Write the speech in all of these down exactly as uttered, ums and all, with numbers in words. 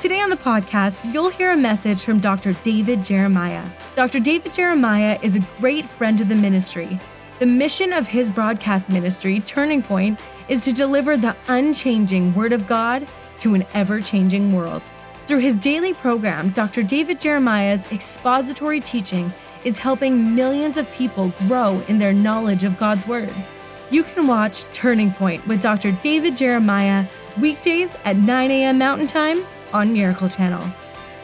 Today on the podcast, you'll hear a message from Doctor David Jeremiah. Doctor David Jeremiah is a great friend of the ministry. The mission of his broadcast ministry, Turning Point, is to deliver the unchanging Word of God to an ever-changing world. Through his daily program, Doctor David Jeremiah's expository teaching is helping millions of people grow in their knowledge of God's Word. You can watch Turning Point with Doctor David Jeremiah weekdays at nine a.m. Mountain Time on Miracle Channel.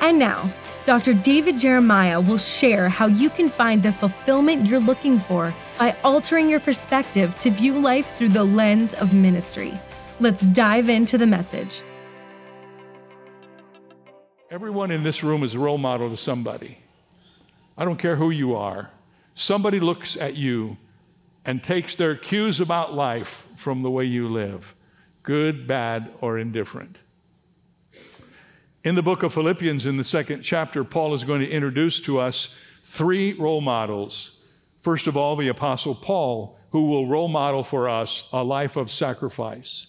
And now, Doctor David Jeremiah will share how you can find the fulfillment you're looking for by altering your perspective to view life through the lens of ministry. Let's dive into the message. Everyone in this room is a role model to somebody. I don't care who you are. Somebody looks at you and takes their cues about life from the way you live, good, bad, or indifferent. In the book of Philippians, in the second chapter, Paul is going to introduce to us three role models. First of all, the Apostle Paul, who will role model for us a life of sacrifice.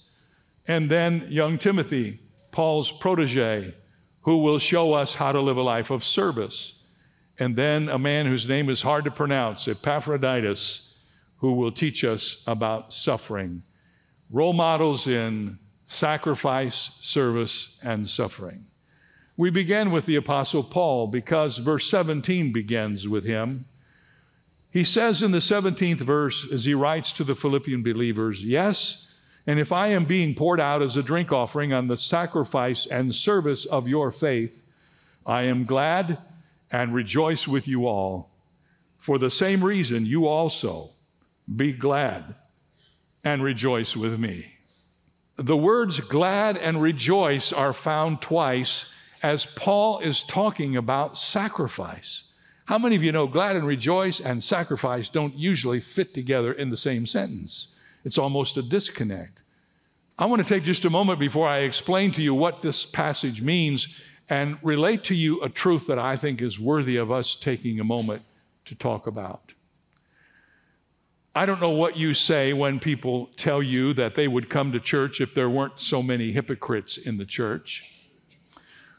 And then young Timothy, Paul's protege, who will show us how to live a life of service. And then a man whose name is hard to pronounce, Epaphroditus, who will teach us about suffering. Role models in sacrifice, service, and suffering. We began with the Apostle Paul because verse seventeen begins with him. He says in the seventeenth verse, as he writes to the Philippian believers, "Yes, and if I am being poured out as a drink offering on the sacrifice and service of your faith, I am glad and rejoice with you all. For the same reason, you also be glad and rejoice with me." The words glad and rejoice are found twice as Paul is talking about sacrifice. How many of you know glad and rejoice and sacrifice don't usually fit together in the same sentence? It's almost a disconnect. I want to take just a moment before I explain to you what this passage means and relate to you a truth that I think is worthy of us taking a moment to talk about. I don't know what you say when people tell you that they would come to church if there weren't so many hypocrites in the church.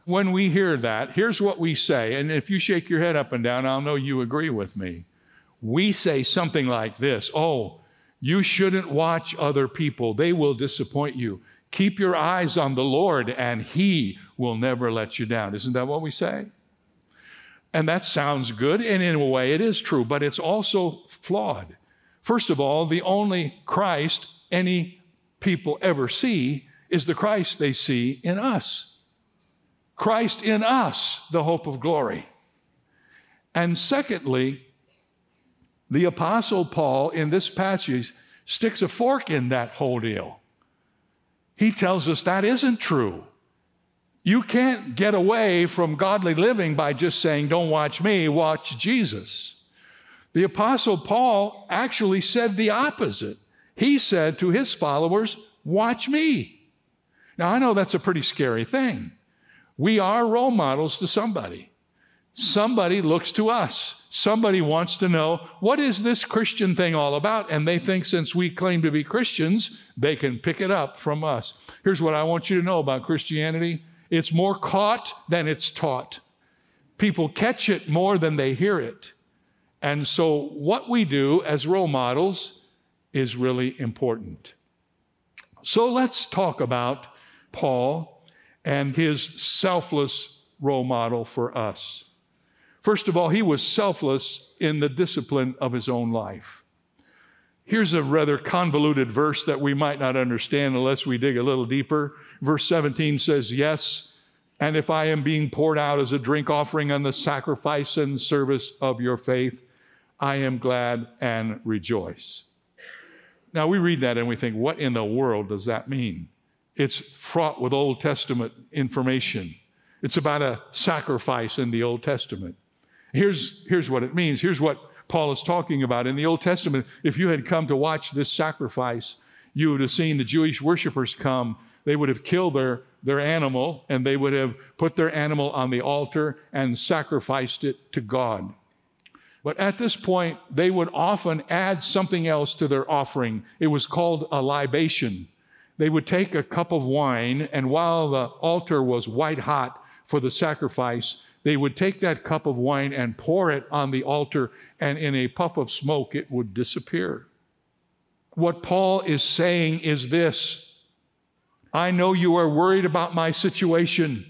When we hear that, here's what we say. And if you shake your head up and down, I'll know you agree with me. We say something like this. Oh, you shouldn't watch other people. They will disappoint you. Keep your eyes on the Lord and he will never let you down. Isn't that what we say? And that sounds good. And in a way it is true, but it's also flawed. First of all, the only Christ any people ever see is the Christ they see in us. Christ in us, the hope of glory. And secondly, the Apostle Paul in this passage sticks a fork in that whole deal. He tells us that isn't true. You can't get away from godly living by just saying, don't watch me, watch Jesus. The Apostle Paul actually said the opposite. He said to his followers, watch me. Now, I know that's a pretty scary thing. We are role models to somebody. Somebody looks to us. Somebody wants to know, what is this Christian thing all about? And they think since we claim to be Christians, they can pick it up from us. Here's what I want you to know about Christianity. It's more caught than it's taught. People catch it more than they hear it. And so what we do as role models is really important. So let's talk about Paul and his selfless role model for us. First of all, he was selfless in the discipline of his own life. Here's a rather convoluted verse that we might not understand unless we dig a little deeper. Verse seventeen says, "Yes, and if I am being poured out as a drink offering on the sacrifice and service of your faith, I am glad and rejoice." Now we read that and we think, what in the world does that mean? It's fraught with Old Testament information. It's about a sacrifice in the Old Testament. Here's, here's what it means. Here's what Paul is talking about. In the Old Testament, if you had come to watch this sacrifice, you would have seen the Jewish worshipers come. They would have killed their, their animal, and they would have put their animal on the altar and sacrificed it to God. But at this point, they would often add something else to their offering. It was called a libation. They would take a cup of wine, and while the altar was white hot for the sacrifice, they would take that cup of wine and pour it on the altar, and in a puff of smoke, it would disappear. What Paul is saying is this: I know you are worried about my situation.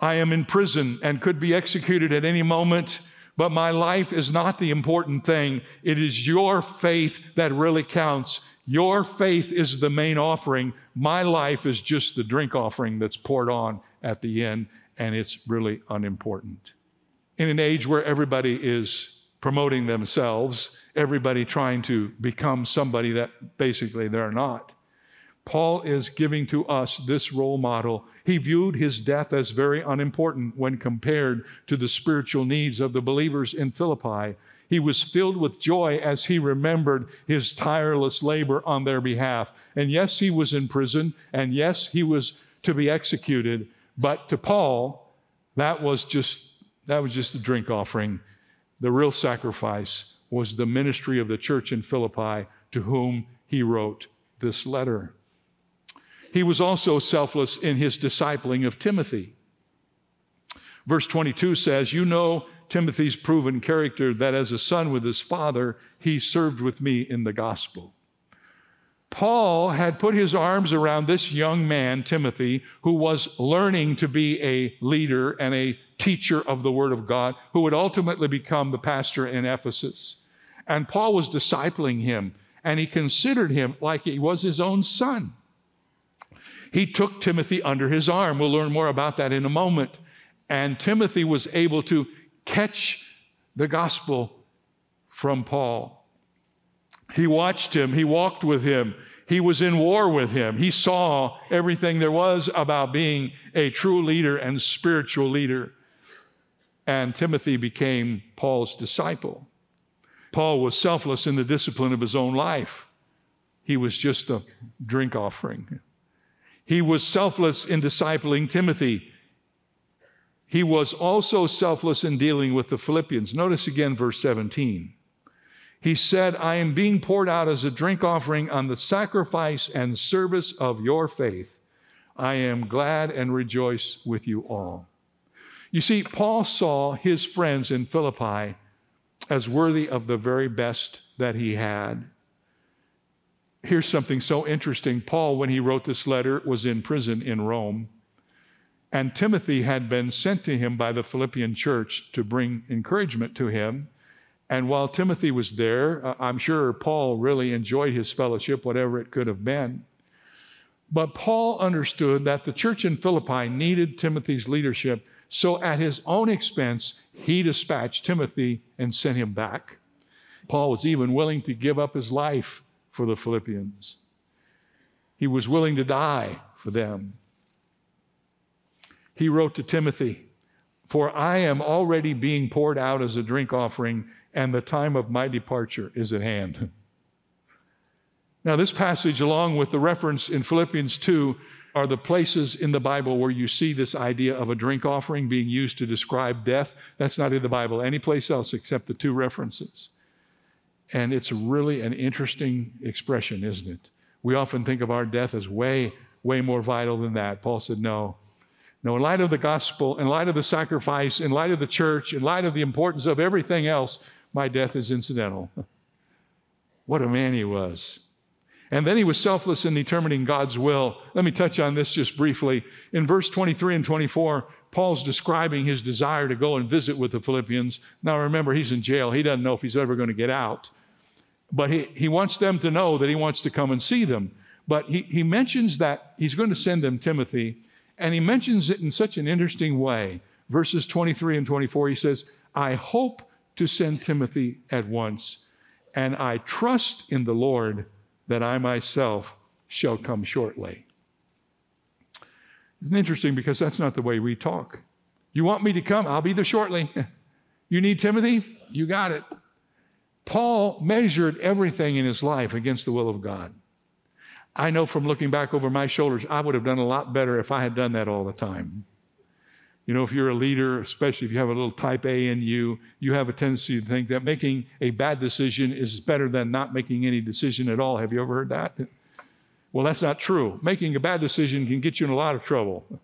I am in prison and could be executed at any moment, but my life is not the important thing. It is your faith that really counts. Your faith is the main offering. My life is just the drink offering that's poured on at the end, and it's really unimportant. In an age where everybody is promoting themselves, everybody trying to become somebody that basically they're not, Paul is giving to us this role model. He viewed his death as very unimportant when compared to the spiritual needs of the believers in Philippi. He was filled with joy as he remembered his tireless labor on their behalf. And yes, he was in prison, and yes, he was to be executed, but to Paul, that was just, that was just the drink offering. The real sacrifice was the ministry of the church in Philippi, to whom he wrote this letter. He was also selfless in his discipling of Timothy. Verse twenty-two says, "You know Timothy's proven character, that as a son with his father, he served with me in the gospel." Paul had put his arms around this young man, Timothy, who was learning to be a leader and a teacher of the Word of God, who would ultimately become the pastor in Ephesus. And Paul was discipling him, and he considered him like he was his own son. He took Timothy under his arm. We'll learn more about that in a moment. And Timothy was able to catch the gospel from Paul. He watched him. He walked with him. He was in war with him. He saw everything there was about being a true leader and spiritual leader. And Timothy became Paul's disciple. Paul was selfless in the discipline of his own life. He was just a drink offering. He was selfless in discipling Timothy. He was also selfless in dealing with the Philippians. Notice again verse seventeen. He said, "I am being poured out as a drink offering on the sacrifice and service of your faith. I am glad and rejoice with you all." You see, Paul saw his friends in Philippi as worthy of the very best that he had. Here's something so interesting. Paul, when he wrote this letter, was in prison in Rome, and Timothy had been sent to him by the Philippian church to bring encouragement to him. And while Timothy was there, uh, I'm sure Paul really enjoyed his fellowship, whatever it could have been. But Paul understood that the church in Philippi needed Timothy's leadership, so at his own expense, he dispatched Timothy and sent him back. Paul was even willing to give up his life for the Philippians. He was willing to die for them. He wrote to Timothy, "For I am already being poured out as a drink offering, and the time of my departure is at hand." Now, this passage, along with the reference in Philippians two, are the places in the Bible where you see this idea of a drink offering being used to describe death. That's not in the Bible anyplace else except the two references. And it's really an interesting expression, isn't it? We often think of our death as way, way more vital than that. Paul said, no. No, in light of the gospel, in light of the sacrifice, in light of the church, in light of the importance of everything else, my death is incidental. What a man he was. And then he was selfless in determining God's will. Let me touch on this just briefly. In verse twenty-three and twenty-four, Paul's describing his desire to go and visit with the Philippians. Now remember, he's in jail. He doesn't know if he's ever going to get out. But he, he wants them to know that he wants to come and see them. But he, he mentions that he's going to send them Timothy, and he mentions it in such an interesting way. Verses twenty-three and twenty-four, he says, "I hope to send Timothy at once, and I trust in the Lord that I myself shall come shortly." It's interesting because that's not the way we talk. You want me to come? I'll be there shortly. You need Timothy? You got it. Paul measured everything in his life against the will of God. I know from looking back over my shoulders, I would have done a lot better if I had done that all the time. You know, if you're a leader, especially if you have a little type A in you, you have a tendency to think that making a bad decision is better than not making any decision at all. Have you ever heard that? Well, that's not true. Making a bad decision can get you in a lot of trouble.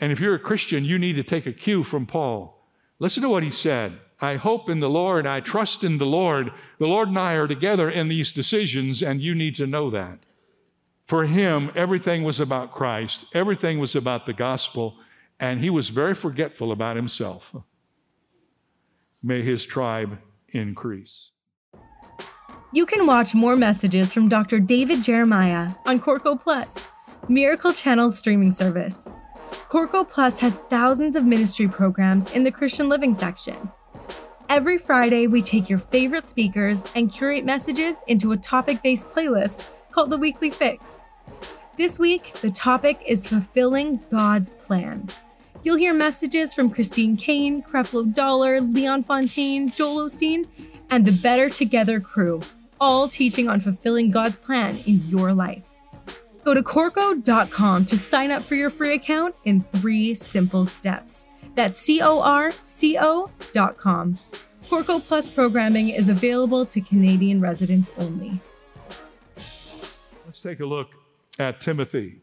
And if you're a Christian, you need to take a cue from Paul. Listen to what he said. I hope in the Lord. I trust in the Lord. The Lord and I are together in these decisions, and you need to know that. For him, everything was about Christ. Everything was about the gospel. And he was very forgetful about himself. May his tribe increase. You can watch more messages from Doctor David Jeremiah on Corco Plus, Miracle Channel's streaming service. Corco Plus has thousands of ministry programs in the Christian Living section. Every Friday, we take your favorite speakers and curate messages into a topic-based playlist called The Weekly Fix. This week, the topic is fulfilling God's plan. You'll hear messages from Christine Kane, Creflo Dollar, Leon Fontaine, Joel Osteen, and the Better Together crew, all teaching on fulfilling God's plan in your life. Go to corco dot com to sign up for your free account in three simple steps. That's C O R C O dot com. Corco Plus programming is available to Canadian residents only. Let's take a look at Timothy,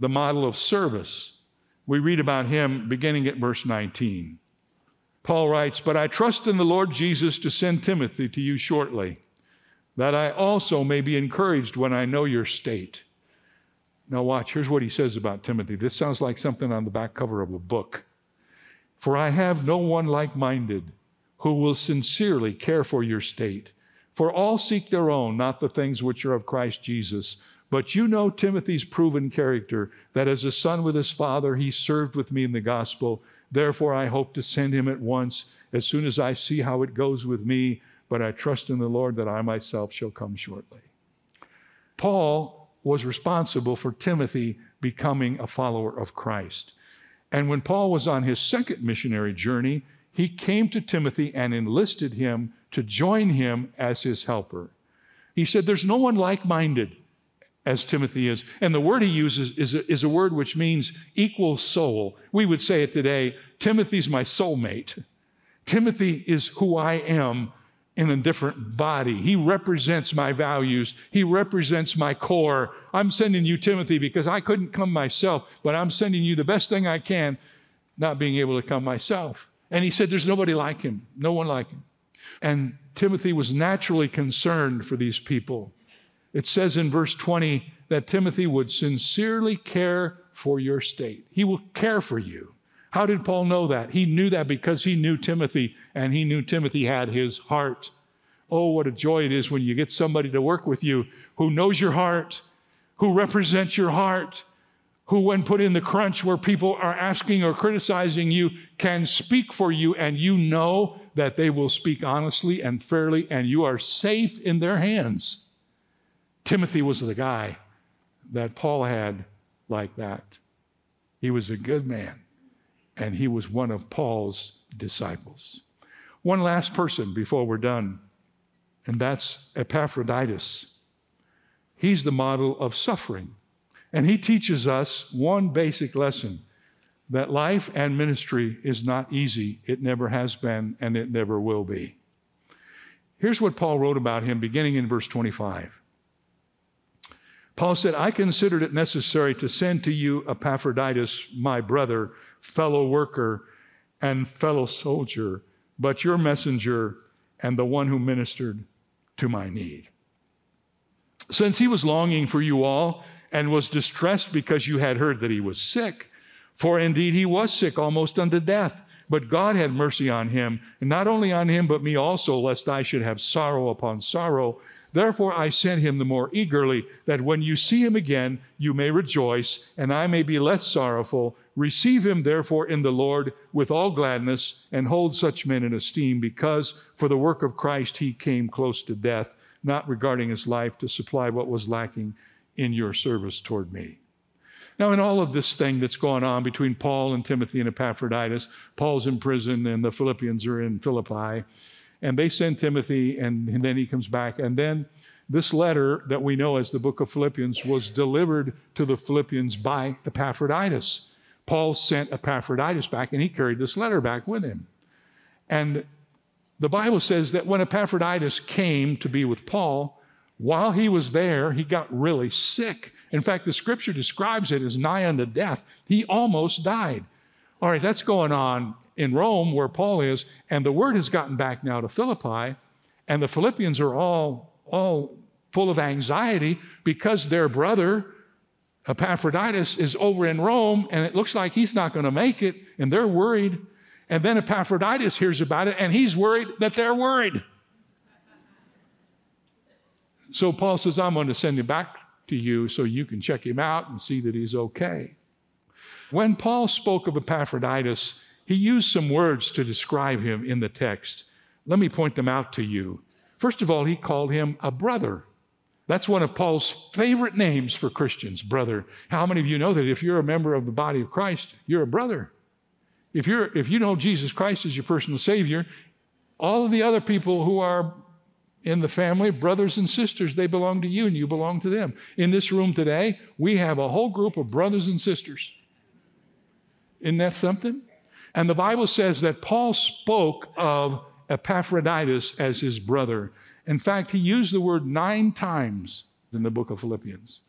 the model of service. We read about him beginning at verse nineteen. Paul writes, "But I trust in the Lord Jesus to send Timothy to you shortly, that I also may be encouraged when I know your state." Now watch, here's what he says about Timothy. This sounds like something on the back cover of a book. "For I have no one like-minded who will sincerely care for your state. For all seek their own, not the things which are of Christ Jesus. But you know Timothy's proven character, that as a son with his father, he served with me in the gospel. Therefore, I hope to send him at once, as soon as I see how it goes with me. But I trust in the Lord that I myself shall come shortly." Paul was responsible for Timothy becoming a follower of Christ. And when Paul was on his second missionary journey, he came to Timothy and enlisted him to join him as his helper. He said, "There's no one like-minded as Timothy is." And the word he uses is a, is a word which means equal soul. We would say it today, Timothy's my soulmate. Timothy is who I am in a different body. He represents my values. He represents my core. I'm sending you, Timothy, because I couldn't come myself, but I'm sending you the best thing I can, not being able to come myself. And he said there's nobody like him, no one like him. And Timothy was naturally concerned for these people. It says in verse twenty that Timothy would sincerely care for your state. He will care for you. How did Paul know that? He knew that because he knew Timothy, and he knew Timothy had his heart. Oh, what a joy it is when you get somebody to work with you who knows your heart, who represents your heart, who, when put in the crunch where people are asking or criticizing you, can speak for you, and you know that they will speak honestly and fairly, and you are safe in their hands. Timothy was the guy that Paul had like that. He was a good man, and he was one of Paul's disciples. One last person before we're done, and that's Epaphroditus. He's the model of suffering, and he teaches us one basic lesson, that life and ministry is not easy. It never has been, and it never will be. Here's what Paul wrote about him beginning in verse twenty-five. Paul said, "I considered it necessary to send to you Epaphroditus, my brother, fellow worker, and fellow soldier, but your messenger and the one who ministered to my need. Since he was longing for you all and was distressed because you had heard that he was sick, for indeed he was sick almost unto death, but God had mercy on him, and not only on him, but me also, lest I should have sorrow upon sorrow. Therefore, I sent him the more eagerly, that when you see him again, you may rejoice, and I may be less sorrowful. Receive him, therefore, in the Lord with all gladness, and hold such men in esteem, because for the work of Christ he came close to death, not regarding his life, to supply what was lacking in your service toward me." Now, in all of this thing that's going on between Paul and Timothy and Epaphroditus, Paul's in prison and the Philippians are in Philippi, and they send Timothy, and, and then he comes back. And then this letter that we know as the book of Philippians was delivered to the Philippians by Epaphroditus. Paul sent Epaphroditus back, and he carried this letter back with him. And the Bible says that when Epaphroditus came to be with Paul, while he was there, he got really sick. In fact, the scripture describes it as nigh unto death. He almost died. All right, that's going on in Rome where Paul is, and the word has gotten back now to Philippi, and the Philippians are all, all full of anxiety because their brother, Epaphroditus, is over in Rome, and it looks like he's not going to make it, and they're worried. And then Epaphroditus hears about it, and he's worried that they're worried. So Paul says, I'm going to send him back to you so you can check him out and see that he's okay. When Paul spoke of Epaphroditus, he used some words to describe him in the text. Let me point them out to you. First of all, he called him a brother. That's one of Paul's favorite names for Christians, brother. How many of you know that if you're a member of the body of Christ, you're a brother? If you're, if you know Jesus Christ as your personal Savior, all of the other people who are in the family, brothers and sisters, they belong to you and you belong to them. In this room today, we have a whole group of brothers and sisters. Isn't that something? And the Bible says that Paul spoke of Epaphroditus as his brother. In fact, he used the word nine times in the book of Philippians.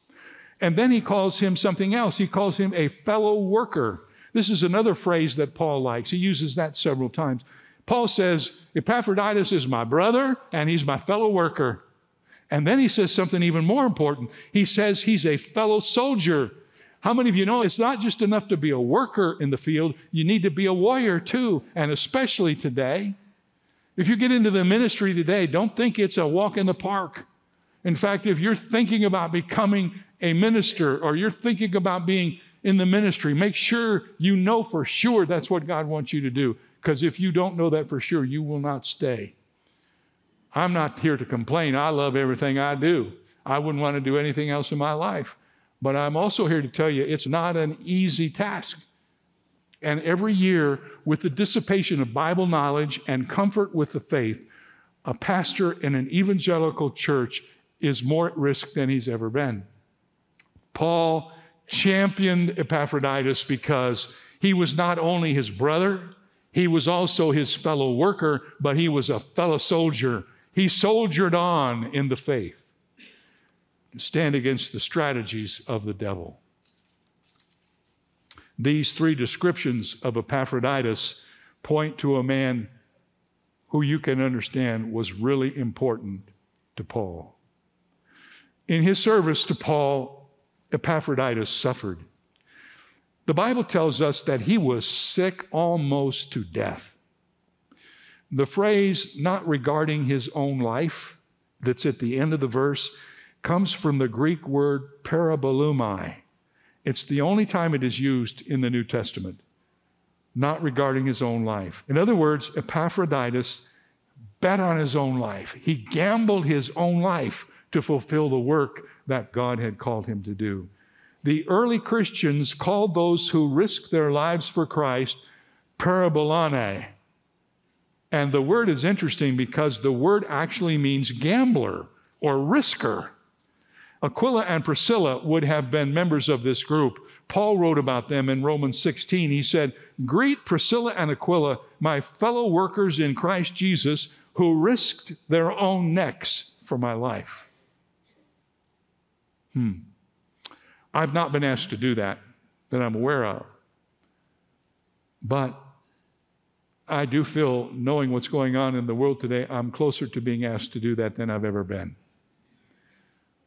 And then he calls him something else. He calls him a fellow worker. This is another phrase that Paul likes. He uses that several times. Paul says, Epaphroditus is my brother, and he's my fellow worker. And then he says something even more important. He says he's a fellow soldier. How many of you know it's not just enough to be a worker in the field? You need to be a warrior too, and especially today. If you get into the ministry today, don't think it's a walk in the park. In fact, if you're thinking about becoming a minister or you're thinking about being in the ministry, make sure you know for sure that's what God wants you to do. Because if you don't know that for sure, you will not stay. I'm not here to complain. I love everything I do. I wouldn't want to do anything else in my life. But I'm also here to tell you it's not an easy task. And every year, with the dissipation of Bible knowledge and comfort with the faith, a pastor in an evangelical church is more at risk than he's ever been. Paul championed Epaphroditus because he was not only his brother, he was also his fellow worker, but he was a fellow soldier. He soldiered on in the faith to stand against the strategies of the devil. These three descriptions of Epaphroditus point to a man who you can understand was really important to Paul. In his service to Paul, Epaphroditus suffered. The Bible tells us that he was sick almost to death. The phrase, not regarding his own life, that's at the end of the verse, comes from the Greek word parabolumai. It's the only time it is used in the New Testament, not regarding his own life. In other words, Epaphroditus bet on his own life. He gambled his own life to fulfill the work that God had called him to do. The early Christians called those who risked their lives for Christ parabolane. And the word is interesting because the word actually means gambler or risker. Aquila and Priscilla would have been members of this group. Paul wrote about them in Romans sixteen. He said, "Greet Priscilla and Aquila, my fellow workers in Christ Jesus, who risked their own necks for my life." Hmm. I've not been asked to do that, that I'm aware of. But I do feel, knowing what's going on in the world today, I'm closer to being asked to do that than I've ever been.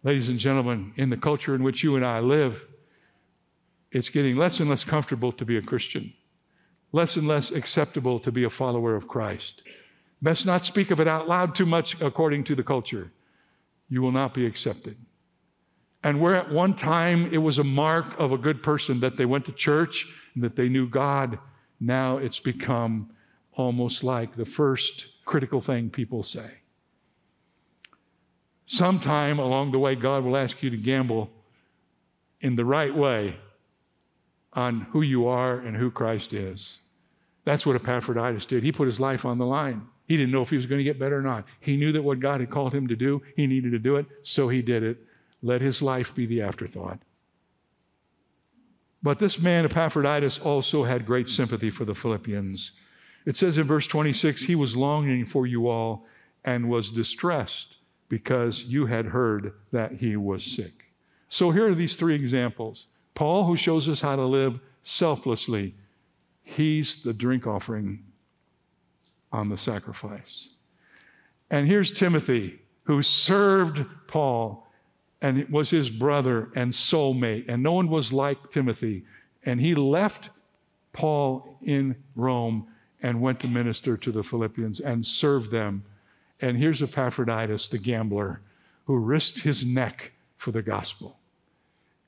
Ladies and gentlemen, in the culture in which you and I live, it's getting less and less comfortable to be a Christian, less and less acceptable to be a follower of Christ. Best not speak of it out loud too much according to the culture. You will not be accepted. And where at one time it was a mark of a good person that they went to church and that they knew God, now it's become almost like the first critical thing people say. Sometime along the way, God will ask you to gamble in the right way on who you are and who Christ is. That's what Epaphroditus did. He put his life on the line. He didn't know if he was going to get better or not. He knew that what God had called him to do, he needed to do it, so he did it. Let his life be the afterthought. But this man, Epaphroditus, also had great sympathy for the Philippians. It says in verse twenty-six, he was longing for you all and was distressed because you had heard that he was sick. So here are these three examples. Paul, who shows us how to live selflessly, he's the drink offering on the sacrifice. And here's Timothy, who served Paul and it was his brother and soulmate, and no one was like Timothy. And he left Paul in Rome and went to minister to the Philippians and served them. And here's Epaphroditus, the gambler, who risked his neck for the gospel.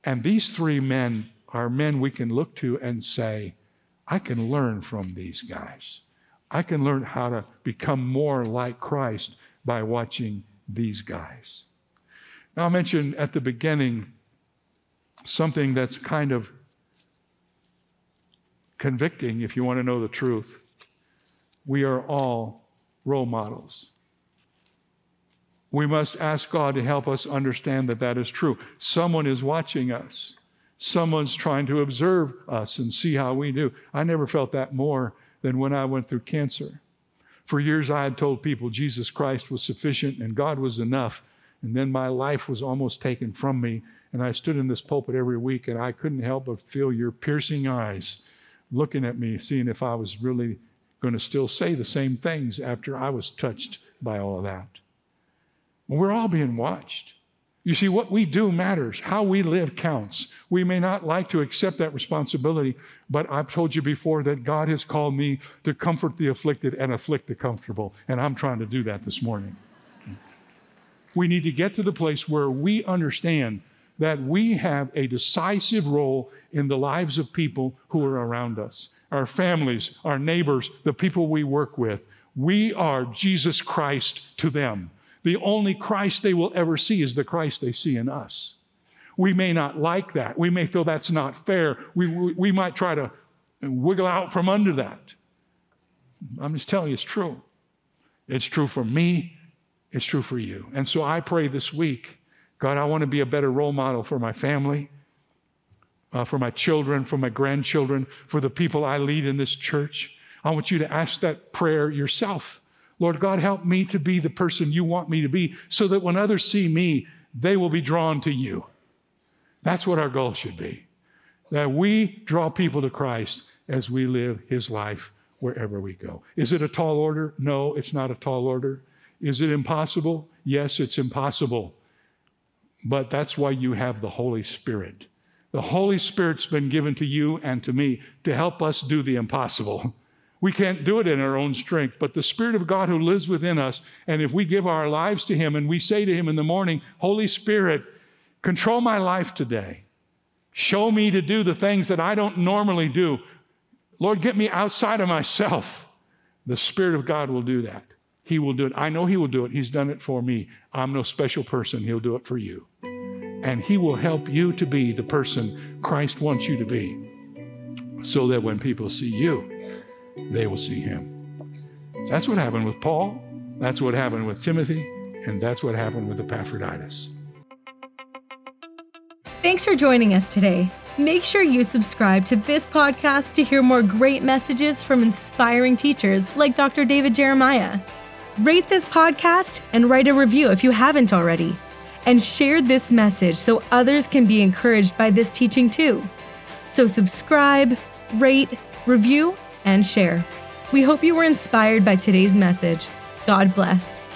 And these three men are men we can look to and say, I can learn from these guys. I can learn how to become more like Christ by watching these guys. Now, I mentioned at the beginning something that's kind of convicting if you want to know the truth. We are all role models. We must ask God to help us understand that that is true. Someone is watching us. Someone's trying to observe us and see how we do. I never felt that more than when I went through cancer. For years, I had told people Jesus Christ was sufficient and God was enough. And then my life was almost taken from me. And I stood in this pulpit every week and I couldn't help but feel your piercing eyes looking at me, seeing if I was really going to still say the same things after I was touched by all of that. We're all being watched. You see, what we do matters. How we live counts. We may not like to accept that responsibility, but I've told you before that God has called me to comfort the afflicted and afflict the comfortable, and I'm trying to do that this morning. We need to get to the place where we understand that we have a decisive role in the lives of people who are around us, our families, our neighbors, the people we work with. We are Jesus Christ to them. The only Christ they will ever see is the Christ they see in us. We may not like that. We may feel that's not fair. We, we, we might try to wiggle out from under that. I'm just telling you, it's true. It's true for me. It's true for you. And so I pray this week, God, I want to be a better role model for my family, uh, for my children, for my grandchildren, for the people I lead in this church. I want you to ask that prayer yourself. Lord God, help me to be the person you want me to be so that when others see me, they will be drawn to you. That's what our goal should be, that we draw people to Christ as we live his life wherever we go. Is it a tall order? No, it's not a tall order. Is it impossible? Yes, it's impossible. But that's why you have the Holy Spirit. The Holy Spirit's been given to you and to me to help us do the impossible. We can't do it in our own strength, but the Spirit of God who lives within us, and if we give our lives to him and we say to him in the morning, Holy Spirit, control my life today. Show me to do the things that I don't normally do. Lord, get me outside of myself. The Spirit of God will do that. He will do it. I know he will do it. He's done it for me. I'm no special person. He'll do it for you. And he will help you to be the person Christ wants you to be so that when people see you, they will see him. That's what happened with Paul. That's what happened with Timothy. And that's what happened with Epaphroditus. Thanks for joining us today. Make sure you subscribe to this podcast to hear more great messages from inspiring teachers like Doctor David Jeremiah. Rate this podcast and write a review if you haven't already. And share this message so others can be encouraged by this teaching too. So subscribe, rate, review, and share. We hope you were inspired by today's message. God bless.